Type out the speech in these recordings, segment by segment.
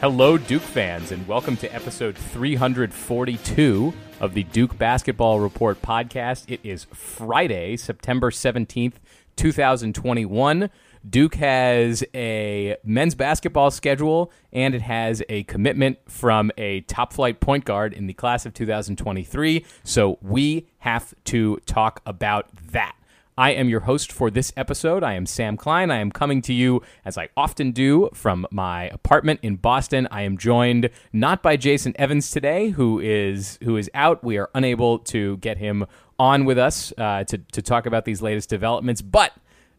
Hello, Duke fans, and welcome to episode 342 of the Duke Basketball Report podcast. It is Friday, September 17th, 2021. Duke has a men's basketball schedule, and it has a commitment from a top-flight point guard in the class of 2023, so we have to talk about that. I am your host for this episode. I am Sam Klein. I am coming to you, as I often do, from my apartment in Boston. I am joined not by Jason Evans today, who is out. We are unable to get him on with us to talk about these latest developments, but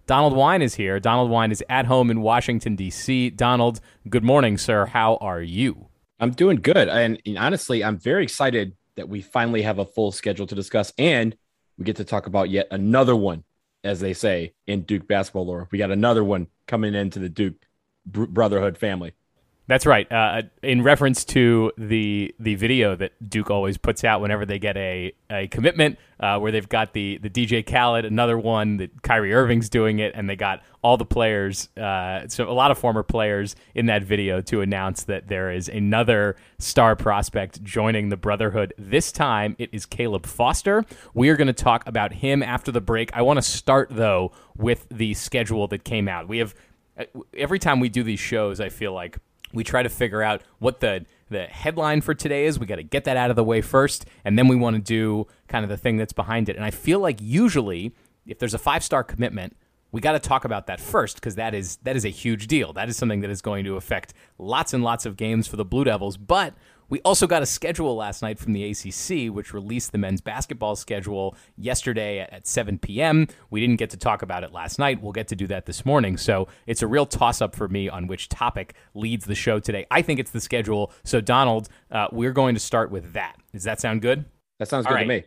Donald Wine is here. Donald Wine is at home in Washington, D.C. Donald, good morning, sir. How are you? I'm doing good. And honestly, I'm very excited that we finally have a full schedule to discuss, and we get to talk about yet another one, as they say in Duke basketball lore. We got another one coming into the Duke Brotherhood family. That's right. In reference to the video that Duke always puts out whenever they get a commitment, where they've got the DJ Khaled, another one that Kyrie Irving's doing it, and they got all the players, so a lot of former players in that video to announce that there is another star prospect joining the Brotherhood. This time, it is Caleb Foster. We are going to talk about him after the break. I want to start, though, with the schedule that came out. We have, every time we do these shows, I feel like we try to figure out what the headline for today is. We got to get that out of the way first, and then we want to do kind of the thing that's behind it. And I feel like usually if there's a five-star commitment, we got to talk about that first because that is a huge deal. That is something that is going to affect lots and lots of games for the Blue Devils. But we also got a schedule last night from the ACC, which released the men's basketball schedule yesterday at 7 p.m. We didn't get to talk about it last night. We'll get to do that this morning. So it's a real toss-up for me on which topic leads the show today. I think it's the schedule. So, Donald, we're going to start with that. Does that sound good? That sounds good to me.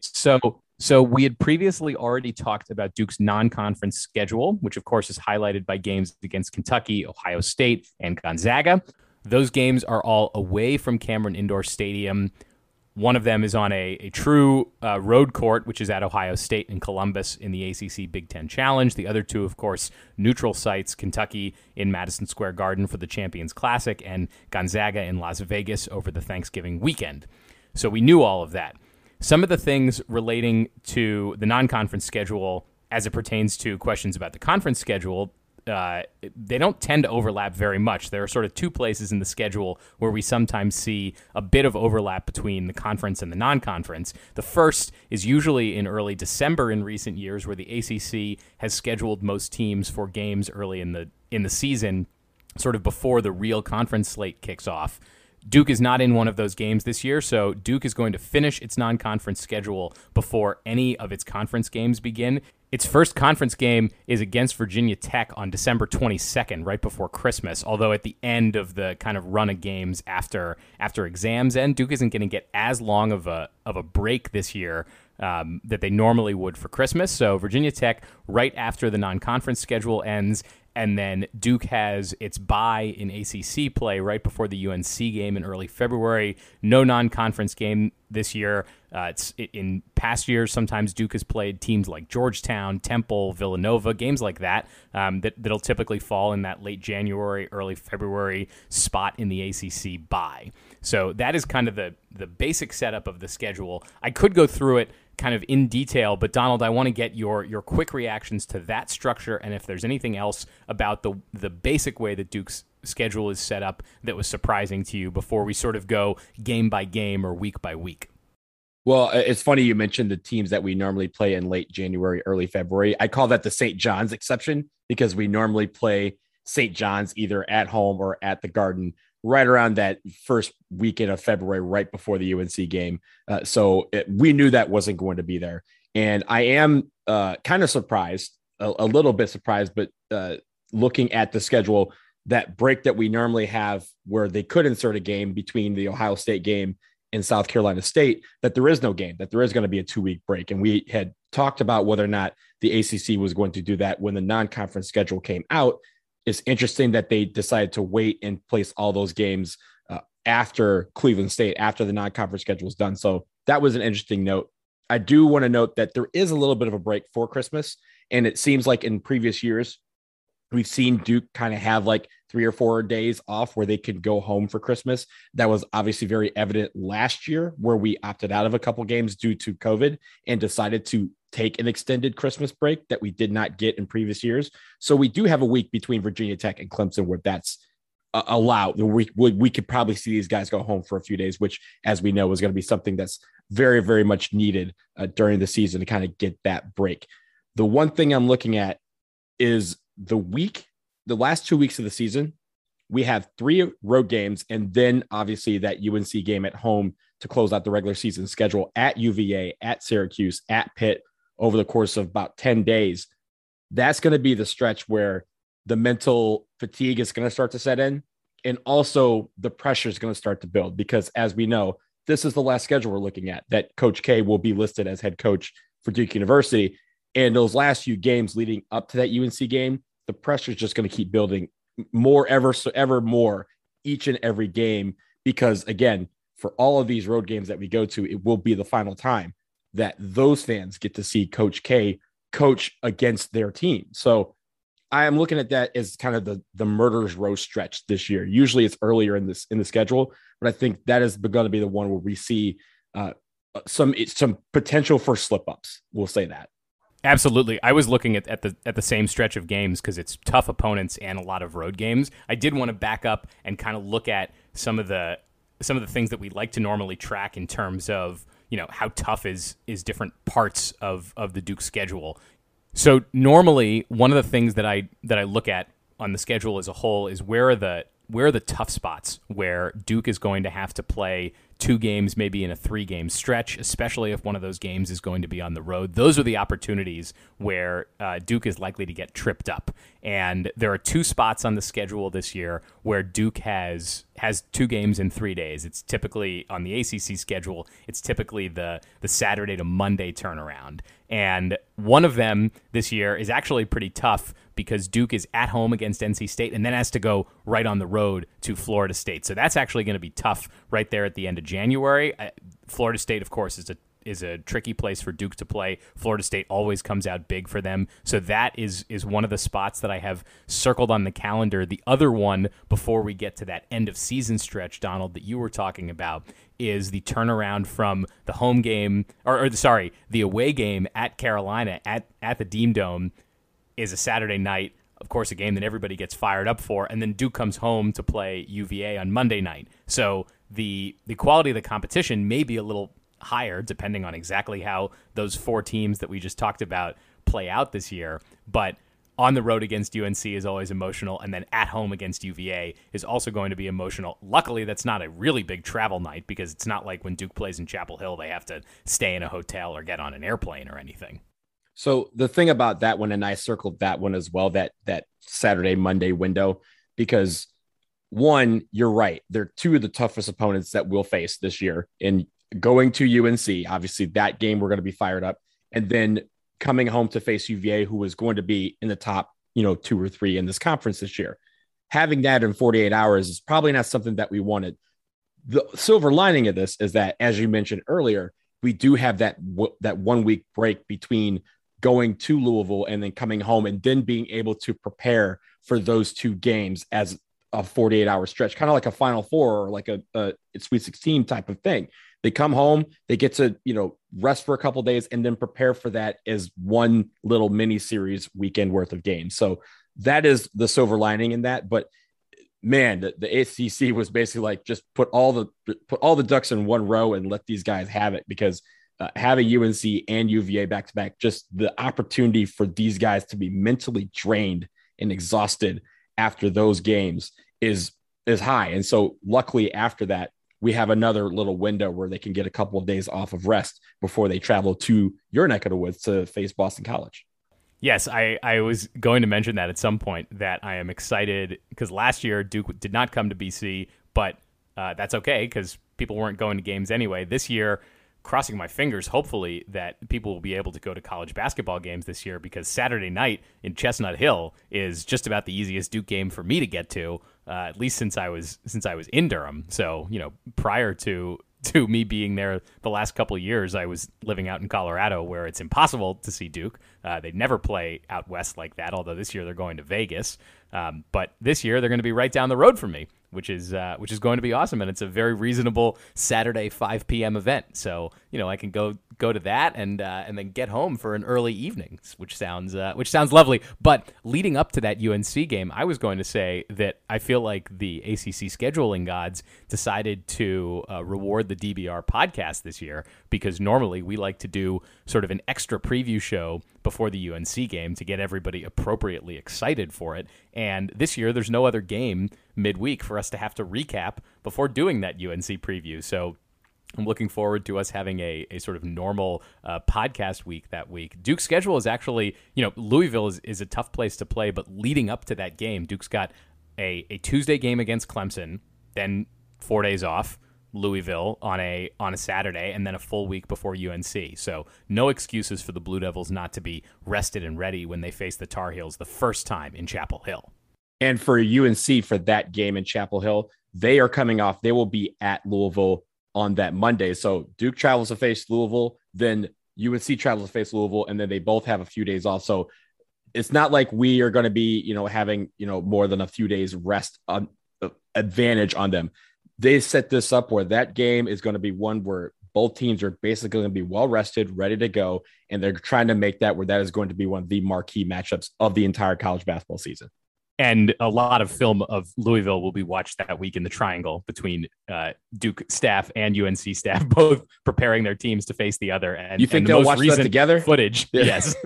So we had previously already talked about Duke's non-conference schedule, which, of course, is highlighted by games against Kentucky, Ohio State, and Gonzaga. Those games are all away from Cameron Indoor Stadium. One of them is on a true road court, which is at Ohio State and Columbus in the ACC Big Ten Challenge. The other two, of course, neutral sites, Kentucky in Madison Square Garden for the Champions Classic and Gonzaga in Las Vegas over the Thanksgiving weekend. So we knew all of that. Some of the things relating to the non-conference schedule as it pertains to questions about the conference schedule, they don't tend to overlap very much. There are sort of two places in the schedule where we sometimes see a bit of overlap between the conference and the non-conference. The first is usually in early December in recent years, where the ACC has scheduled most teams for games early in the season, sort of before the real conference slate kicks off. Duke is not in one of those games this year, so Duke is going to finish its non-conference schedule before any of its conference games begin. Its first conference game is against Virginia Tech on December 22nd, right before Christmas, although at the end of the kind of run of games after exams end, Duke isn't going to get as long of a break this year that they normally would for Christmas. So Virginia Tech right after the non-conference schedule ends, and then Duke has its bye in ACC play right before the UNC game in early February. No non-conference game this year. It's in past years, sometimes Duke has played teams like Georgetown, Temple, Villanova, games like that, that'll typically fall in that late January, early February spot in the ACC bye. So that is kind of the basic setup of the schedule. I could go through it kind of in detail, but Donald, I want to get your quick reactions to that structure, and if there's anything else about the basic way that Duke's schedule is set up that was surprising to you before we sort of go game by game or week by week. Well, it's funny you mentioned the teams that we normally play in late January, early February. I call that the St. John's exception because we normally play St. John's either at home or at the Garden right around that first weekend of February, right before the UNC game. So we knew that wasn't going to be there. And I am kind of surprised, a little bit surprised, but looking at the schedule, that break that we normally have where they could insert a game between the Ohio State game and South Carolina State, that there is no game, that there is going to be a 2-week break. And we had talked about whether or not the ACC was going to do that when the non-conference schedule came out. It's interesting that they decided to wait and place all those games after Cleveland State, after the non-conference schedule was done. So that was an interesting note. I do want to note that there is a little bit of a break for Christmas. And it seems like in previous years, we've seen Duke kind of have like 3 or 4 days off where they could go home for Christmas. That was obviously very evident last year where we opted out of a couple games due to COVID and decided to take an extended Christmas break that we did not get in previous years. So we do have a week between Virginia Tech and Clemson where that's allowed. We could probably see these guys go home for a few days, which, as we know, is going to be something that's very, very much needed during the season to kind of get that break. The one thing I'm looking at is the last 2 weeks of the season, we have 3 road games, and then obviously that UNC game at home to close out the regular season schedule at UVA, at Syracuse, at Pitt over the course of about 10 days. That's going to be the stretch where the mental fatigue is going to start to set in, and also the pressure is going to start to build because, as we know, this is the last schedule we're looking at, that Coach K will be listed as head coach for Duke University. And those last few games leading up to that UNC game, the pressure is just going to keep building more, ever more each and every game. Because again, for all of these road games that we go to, it will be the final time that those fans get to see Coach K coach against their team. So I am looking at that as kind of the murderer's row stretch this year. Usually it's earlier in the schedule, but I think that is going to be the one where we see some potential for slip ups. We'll say that. Absolutely. I was looking at the same stretch of games because it's tough opponents and a lot of road games. I did want to back up and kind of look at some of the things that we like to normally track in terms of, you know, how tough is different parts of the Duke schedule. So normally one of the things that I look at on the schedule as a whole is where are the tough spots where Duke is going to have to play 2 games, maybe in a 3-game stretch, especially if one of those games is going to be on the road. Those are the opportunities where Duke is likely to get tripped up. And there are 2 spots on the schedule this year where Duke has 2 games in 3 days. It's typically on the ACC schedule. It's typically the Saturday to Monday turnaround. And one of them this year is actually pretty tough because Duke is at home against NC State and then has to go right on the road to Florida State. So that's actually going to be tough right there at the end of January. Florida State, of course, is a tricky place for Duke to play. Florida State always comes out big for them. So that is one of the spots that I have circled on the calendar. The other one, before we get to that end of season stretch, Donald, that you were talking about, is the turnaround from the home game, or the away game at Carolina at the Dean Dome is a Saturday night. Of course, a game that everybody gets fired up for. And then Duke comes home to play UVA on Monday night. So the quality of the competition may be a little higher depending on exactly how those 4 teams that we just talked about play out this year. But on the road against UNC is always emotional, and then at home against UVA is also going to be emotional. Luckily, that's not a really big travel night because it's not like when Duke plays in Chapel Hill, they have to stay in a hotel or get on an airplane or anything. So the thing about that one, and I circled that one as well, that Saturday, Monday window, because one, you're right. They're 2 of the toughest opponents that we'll face this year in going to UNC. Obviously that game, we're going to be fired up, and then coming home to face UVA, who was going to be in the top, 2 or 3 in this conference this year. Having that in 48 hours is probably not something that we wanted. The silver lining of this is that, as you mentioned earlier, we do have that 1 week break between going to Louisville and then coming home, and then being able to prepare for those 2 games as a 48-hour stretch, kind of like a Final Four or like a Sweet 16 type of thing. They come home, they get to, rest for a couple of days and then prepare for that as one little mini series weekend worth of games. So that is the silver lining in that. But man, the ACC was basically like, just put all the ducks in one row and let these guys have it, because having UNC and UVA back to back, just the opportunity for these guys to be mentally drained and exhausted after those games is high. And so luckily after that, we have another little window where they can get a couple of days off of rest before they travel to your neck of the woods to face Boston College. Yes, I was going to mention that at some point, that I am excited because last year Duke did not come to BC, but that's okay because people weren't going to games anyway. This year, crossing my fingers, hopefully, that people will be able to go to college basketball games this year, because Saturday night in Chestnut Hill is just about the easiest Duke game for me to get to, at least since I was in Durham. So, prior to to me being there the last couple of years. I was living out in Colorado where it's impossible to see Duke. They never play out west like that, although this year they're going to Vegas. But this year they're going to be right down the road from me, which is going to be awesome. And it's a very reasonable Saturday 5 p.m. event. So, you know, I can go to that and then get home for an early evening, which sounds lovely. But leading up to that UNC game, I was going to say that I feel like the ACC scheduling gods decided to reward the DBR podcast this year, because normally we like to do sort of an extra preview show before the UNC game to get everybody appropriately excited for it. And this year, there's no other game midweek for us to have to recap before doing that UNC preview. So I'm looking forward to us having a sort of normal podcast week that week. Duke's schedule is actually, you know, Louisville is a tough place to play, but leading up to that game, Duke's got a Tuesday game against Clemson, then 4 days off, Louisville on a Saturday, and then a full week before UNC. So no excuses for the Blue Devils not to be rested and ready when they face the Tar Heels the first time in Chapel Hill. And for UNC, for that game in Chapel Hill, they are coming off. They will be at Louisville on that Monday. So Duke travels to face Louisville, then UNC travels to face Louisville, and then they both have a few days off. So it's not like we are going to be, you know, having, you know, more than a few days rest on, advantage on them. They set this up where that game is going to be one where both teams are basically going to be well-rested, ready to go. And they're trying to make that where that is going to be one of the marquee matchups of the entire college basketball season. And a lot of film of Louisville will be watched that week in the triangle between Duke staff and UNC staff, both preparing their teams to face the other. And you think they'll watch that together? Footage, yeah. Yes.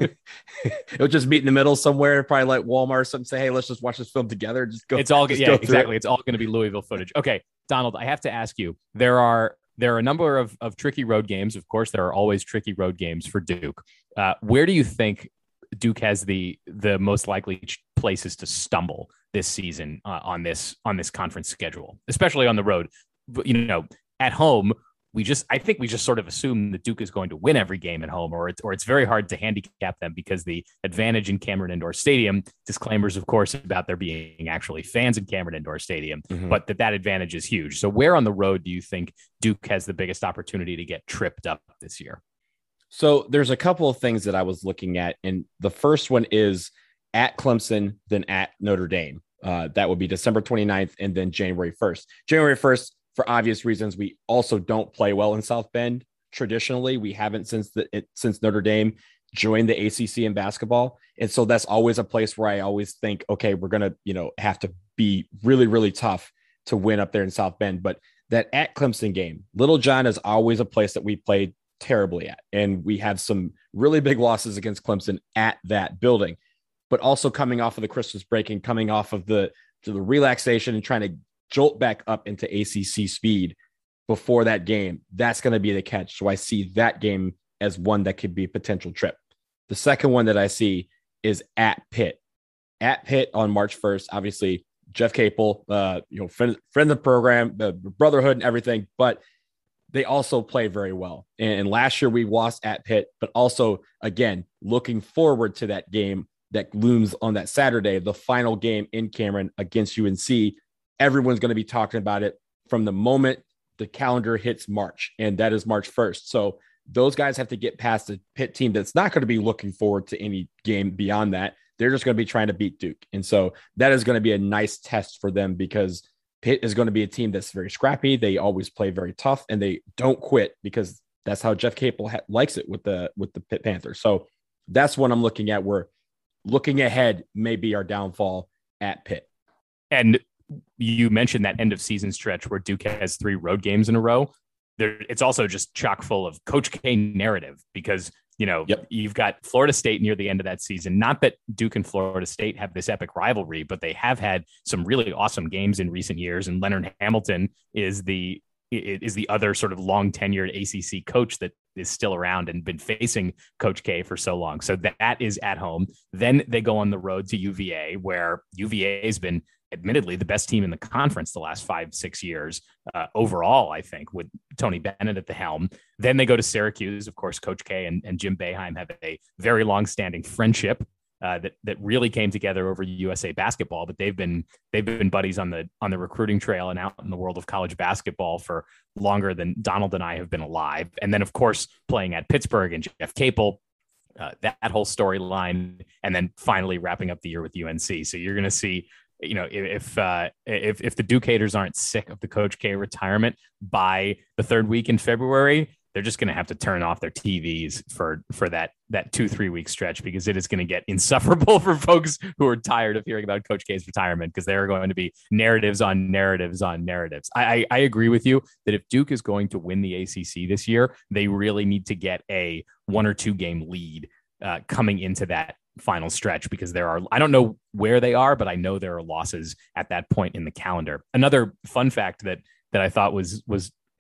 It'll just meet in the middle somewhere, probably like Walmart or something. Say, hey, let's just watch this film together. Just go. It's all good. Yeah, exactly. It's all going to be Louisville footage. Okay, Donald, I have to ask you. There are a number of tricky road games. Of course, there are always tricky road games for Duke. Where do you think Duke has the most likely places to stumble this season on this conference schedule, especially on the road? You know, at home, I think we just sort of assume that Duke is going to win every game at home, or it's very hard to handicap them because the advantage in Cameron Indoor Stadium, disclaimers, of course, about there being actually fans in Cameron Indoor Stadium, mm-hmm. but that advantage is huge. So where on the road do you think Duke has the biggest opportunity to get tripped up this year? So there's a couple of things that I was looking at, and the first one is at Clemson, then at Notre Dame. That would be December 29th and then January 1st. January 1st, for obvious reasons, we also don't play well in South Bend. Traditionally, we haven't since Notre Dame joined the ACC in basketball. And so that's always a place where I always think, okay, we're going to, you know, have to be really, really tough to win up there in South Bend. But that at Clemson game, Little John is always a place that we played terribly at. And we have some really big losses against Clemson at that building, but also coming off of the Christmas break and coming off of the relaxation and trying to jolt back up into ACC speed before that game. That's going to be the catch. So I see that game as one that could be a potential trip. The second one that I see is at Pitt. At Pitt on March 1st, obviously Jeff Capel, friend of the program, the brotherhood and everything, but they also play very well. And last year we lost at Pitt, but also, again, looking forward to that game that looms on that Saturday, the final game in Cameron against UNC. Everyone's going to be talking about it from the moment the calendar hits March, and that is March 1st. So those guys have to get past the Pitt team that's not going to be looking forward to any game beyond that. They're just going to be trying to beat Duke. And so that is going to be a nice test for them, because Pitt is going to be a team that's very scrappy. They always play very tough, and they don't quit, because that's how Jeff Capel likes it with the Pitt Panthers. So that's what I'm looking at. We're looking ahead may be our downfall at Pitt. And you mentioned that end of season stretch where Duke has 3 road games in a row. It's also just chock full of Coach K narrative, because You've got Florida State near the end of that season. Not that Duke and Florida State have this epic rivalry, but they have had some really awesome games in recent years. And Leonard Hamilton is the other sort of long tenured ACC coach that is still around and been facing Coach K for so long. So that is at home. Then they go on the road to UVA, where UVA has been admittedly the best team in the conference the last 5-6 years overall, I think, with Tony Bennett at the helm. Then they go to Syracuse. Of course, Coach K and Jim Boeheim have a very long-standing friendship. that really came together over USA Basketball, but they've been buddies on the recruiting trail and out in the world of college basketball for longer than Donald and I have been alive. And then, of course, playing at Pittsburgh and Jeff Capel, that whole storyline, and then finally wrapping up the year with UNC. So you're going to see, you know, if the Duke haters aren't sick of the Coach K retirement by the third week in February, they're just going to have to turn off their TVs for that 2-3 week stretch, because it is going to get insufferable for folks who are tired of hearing about Coach K's retirement, because there are going to be narratives on narratives on narratives. I agree with you that if Duke is going to win the ACC this year, they really need to get a 1 or 2 game lead coming into that final stretch, because there are, I don't know where they are, but I know there are losses at that point in the calendar. Another fun fact that I thought was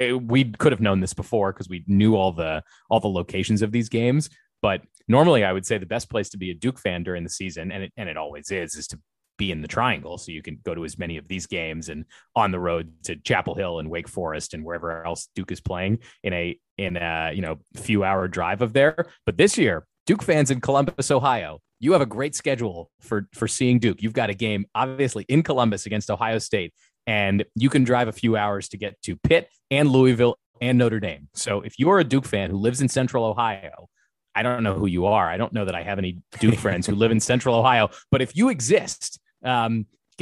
we could have known this before, because we knew all the locations of these games, but normally I would say the best place to be a Duke fan during the season, and it always is to be in the triangle. So you can go to as many of these games and on the road to Chapel Hill and Wake Forest and wherever else Duke is playing in a few hour drive of there. But this year, Duke fans in Columbus, Ohio, you have a great schedule for seeing Duke. You've got a game, obviously, in Columbus against Ohio State, and you can drive a few hours to get to Pitt and Louisville and Notre Dame. So if you're a Duke fan who lives in Central Ohio, I don't know who you are. I don't know that I have any Duke friends who live in Central Ohio, but if you exist, get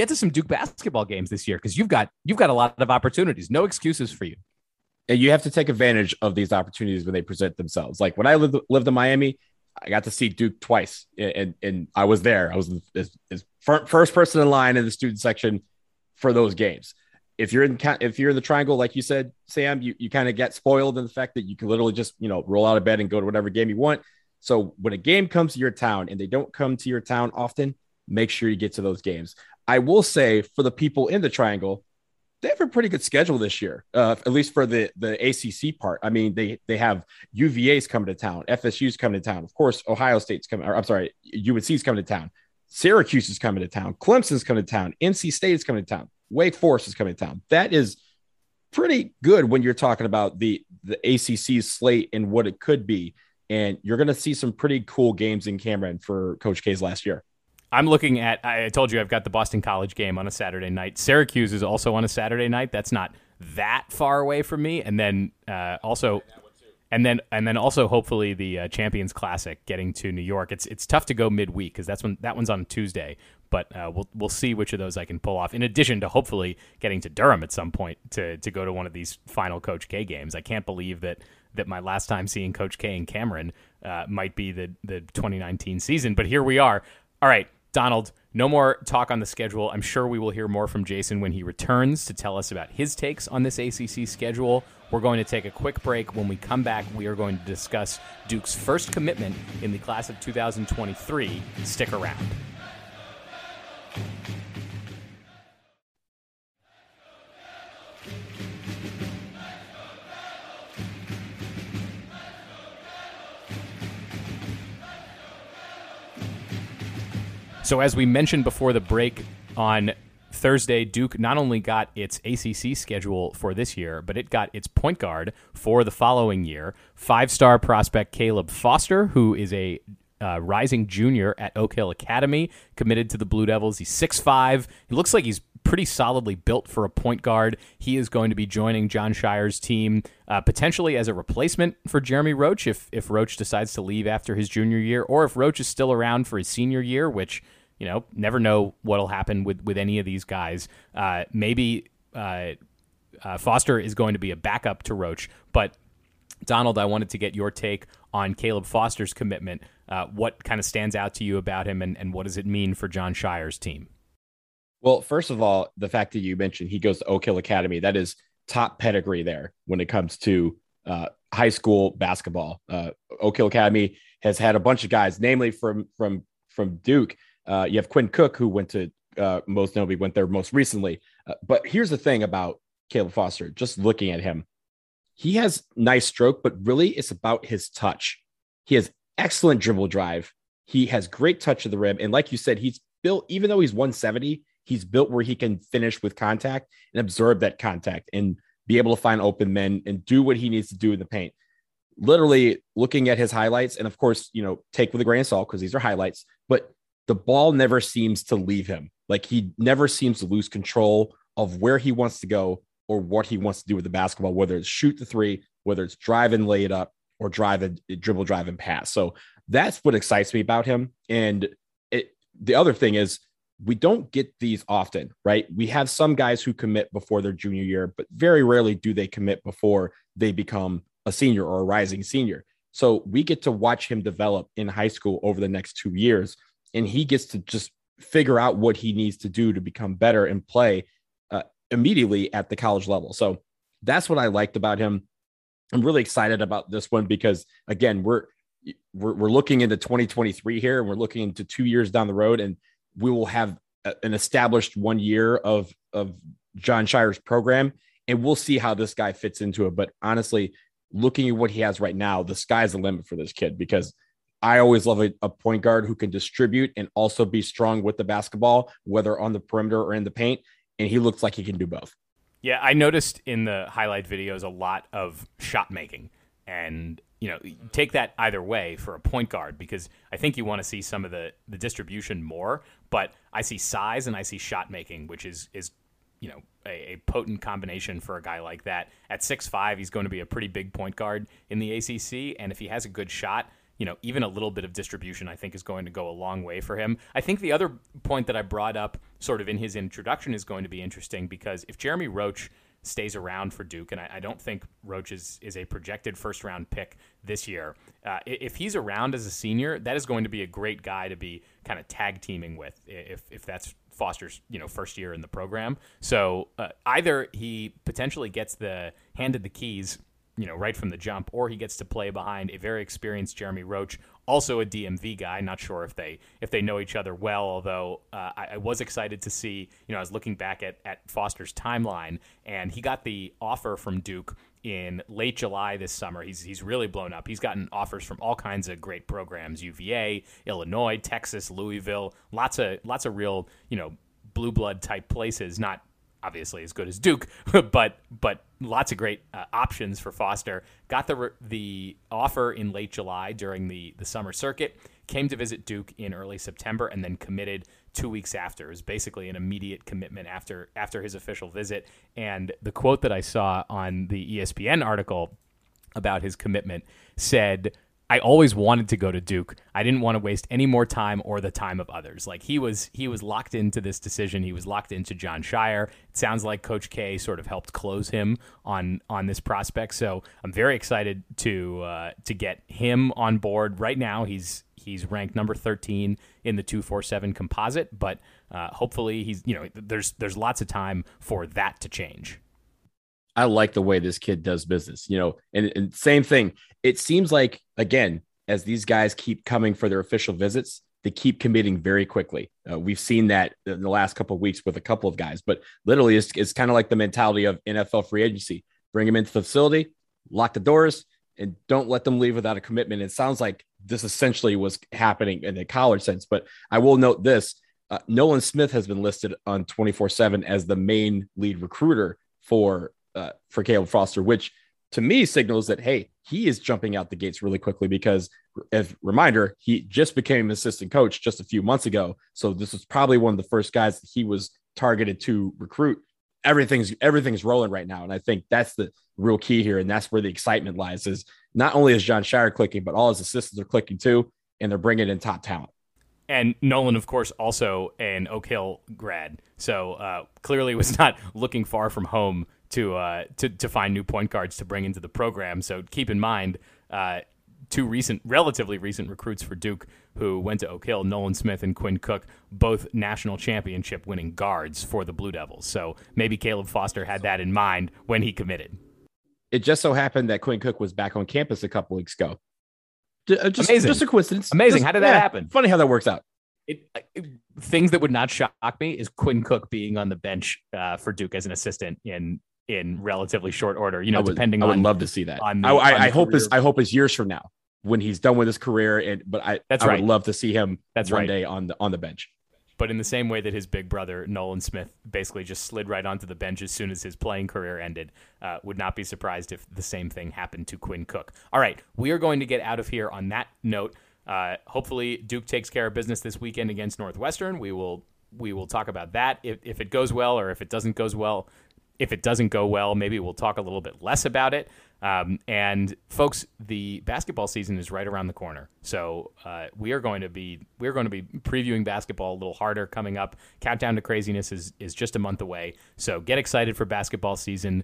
to some Duke basketball games this year, because you've got a lot of opportunities. No excuses for you. And you have to take advantage of these opportunities when they present themselves. Like when I lived in Miami, I got to see Duke twice, and I was there. I was the first person in line in the student section for those games. If you're in the triangle, like you said, Sam, you kind of get spoiled in the fact that you can literally just roll out of bed and go to whatever game you want. So when a game comes to your town, and they don't come to your town often, make sure you get to those games. I will say, for the people in the triangle, they have a pretty good schedule this year, at least for the ACC part. I mean, they have UVA's coming to town, FSU's coming to town. Of course, Ohio State's coming, or I'm sorry, UNC's coming to town. Syracuse is coming to town. Clemson's coming to town. NC State's coming to town. Wake Forest is coming to town. That is pretty good when you're talking about the ACC slate and what it could be. And you're going to see some pretty cool games in Cameron for Coach K's last year. I'm looking at, I told you I've got the Boston College game on a Saturday night. Syracuse is also on a Saturday night. That's not that far away from me. And then also hopefully the Champions Classic getting to New York. It's tough to go midweek, because that one's on Tuesday, but we'll see which of those I can pull off, in addition to hopefully getting to Durham at some point to go to one of these final Coach K games. I can't believe that my last time seeing Coach K in Cameron might be the 2019 season, but here we are. All right, Donald, no more talk on the schedule. I'm sure we will hear more from Jason when he returns to tell us about his takes on this ACC schedule. We're going to take a quick break. When we come back, we are going to discuss Duke's first commitment in the class of 2023. Stick around. So as we mentioned before the break, on Thursday, Duke not only got its ACC schedule for this year, but it got its point guard for the following year, 5-star prospect Caleb Foster, who is a rising junior at Oak Hill Academy, committed to the Blue Devils. He's 6'5". He looks like he's pretty solidly built for a point guard. He is going to be joining Jon Scheier's team potentially as a replacement for Jeremy Roach if Roach decides to leave after his junior year, or if Roach is still around for his senior year, which, never know what'll happen with any of these guys. Maybe Foster is going to be a backup to Roach. But Donald, I wanted to get your take on Caleb Foster's commitment. What kind of stands out to you about him, and what does it mean for Jon Scheier's team? Well, first of all, the fact that you mentioned he goes to Oak Hill Academy, that is top pedigree there when it comes to high school basketball. Oak Hill Academy has had a bunch of guys, namely from Duke. You have Quinn Cook, who went to went there most recently. But here's the thing about Caleb Foster, just looking at him. He has nice stroke, but really it's about his touch. He has excellent dribble drive. He has great touch of the rim. And like you said, he's built, even though he's 170, he's built where he can finish with contact and absorb that contact and be able to find open men and do what he needs to do in the paint. Literally looking at his highlights, and of course, take with a grain of salt because these are highlights, but the ball never seems to leave him. Like, he never seems to lose control of where he wants to go or what he wants to do with the basketball, whether it's shoot the three, whether it's drive and lay it up, or drive and dribble, drive and pass. So that's what excites me about him. And the other thing is, we don't get these often, right? We have some guys who commit before their junior year, but very rarely do they commit before they become a senior or a rising senior. So we get to watch him develop in high school over the next 2 years, and he gets to just figure out what he needs to do to become better and play immediately at the college level. So that's what I liked about him. I'm really excited about this one because, again, we're looking into 2023 here, and we're looking into 2 years down the road, and we will have an established 1 year of Jon Scheier's program, and we'll see how this guy fits into it. But honestly, looking at what he has right now, the sky's the limit for this kid, because I always love a point guard who can distribute and also be strong with the basketball, whether on the perimeter or in the paint. And he looks like he can do both. Yeah, I noticed in the highlight videos a lot of shot making, and you know, take that either way for a point guard, because I think you want to see some of the distribution more, but I see size and I see shot making, which is you know, a potent combination for a guy like that. At 6'5", he's going to be a pretty big point guard in the ACC, and if he has a good shot, you know, even a little bit of distribution, I think, is going to go a long way for him. I think the other point that I brought up sort of in his introduction is going to be interesting, because if Jeremy Roach stays around for Duke, and I don't think Roach is a projected first-round pick this year, if he's around as a senior, that is going to be a great guy to be kind of tag-teaming with if that's Foster's, you know, first year in the program. So either he potentially gets handed the keys, you know, right from the jump, or he gets to play behind a very experienced Jeremy Roach, also a DMV guy. Not sure if they know each other well, although I was excited to see, you know, I was looking back at Foster's timeline, and he got the offer from Duke in late July this summer. He's really blown up. He's gotten offers from all kinds of great programs: UVA, Illinois, Texas, Louisville, lots of real, you know, blue blood type places, not obviously as good as Duke, but lots of great options for Foster. Got the offer in late July during the summer circuit, came to visit Duke in early September, and then committed 2 weeks after. It was basically an immediate commitment after his official visit. And the quote that I saw on the ESPN article about his commitment said, "I always wanted to go to Duke. I didn't want to waste any more time or the time of others." Like, he was locked into this decision. He was locked into Jon Scheyer. It sounds like Coach K sort of helped close him on this prospect. So I'm very excited to get him on board. Right now, he's ranked number 13 in the 247 composite, but hopefully he's, you know, there's lots of time for that to change. I like the way this kid does business, you know, and same thing. It seems like, again, as these guys keep coming for their official visits, they keep committing very quickly. We've seen that in the last couple of weeks with a couple of guys, but literally it's kind of like the mentality of NFL free agency: bring them into the facility, lock the doors, and don't let them leave without a commitment. It sounds like this essentially was happening in the college sense, but I will note this. Nolan Smith has been listed on 24/7 as the main lead recruiter for Caleb Foster, which to me signals that, hey, he is jumping out the gates really quickly, because as a reminder, he just became assistant coach just a few months ago. So this was probably one of the first guys that he was targeted to recruit. Everything's rolling right now. And I think that's the real key here. And that's where the excitement lies, is not only is Jon Scheyer clicking, but all his assistants are clicking too. And they're bringing in top talent. And Nolan, of course, also an Oak Hill grad. So clearly was not looking far from home to find new point guards to bring into the program. So keep in mind, relatively recent recruits for Duke who went to Oak Hill, Nolan Smith and Quinn Cook, both national championship winning guards for the Blue Devils. So maybe Caleb Foster had that in mind when he committed. It just so happened that Quinn Cook was back on campus a couple weeks ago. Just a coincidence. Amazing. How did that happen? Funny how that works out. Things that would not shock me is Quinn Cook being on the bench for Duke as an assistant in relatively short order, you know, I would love to see that. I hope it's years from now when he's done with his career. Would love to see him one day on the bench. But in the same way that his big brother, Nolan Smith, basically just slid right onto the bench as soon as his playing career ended, would not be surprised if the same thing happened to Quinn Cook. All right, we are going to get out of here on that note. Hopefully Duke takes care of business this weekend against Northwestern. We will talk about that if it goes well, or if it doesn't goes well. If it doesn't go well, maybe we'll talk a little bit less about it. And folks, the basketball season is right around the corner. So we are going to be previewing basketball a little harder coming up. Countdown to Craziness is just a month away. So get excited for basketball season.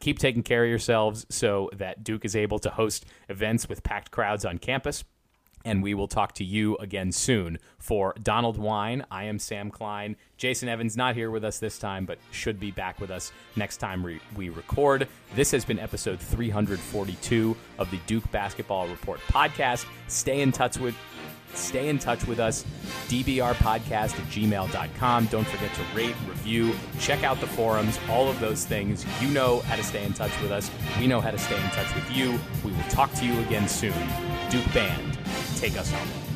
Keep taking care of yourselves so that Duke is able to host events with packed crowds on campus. And we will talk to you again soon. For Donald Wine, I am Sam Klein. Jason Evans, not here with us this time, but should be back with us next time we record. This has been episode 342 of the Duke Basketball Report podcast. Stay in touch with us, dbrpodcast@gmail.com. Don't forget to rate, review, check out the forums, all of those things. You know how to stay in touch with us. We know how to stay in touch with you. We will talk to you again soon. Duke Band, take us home.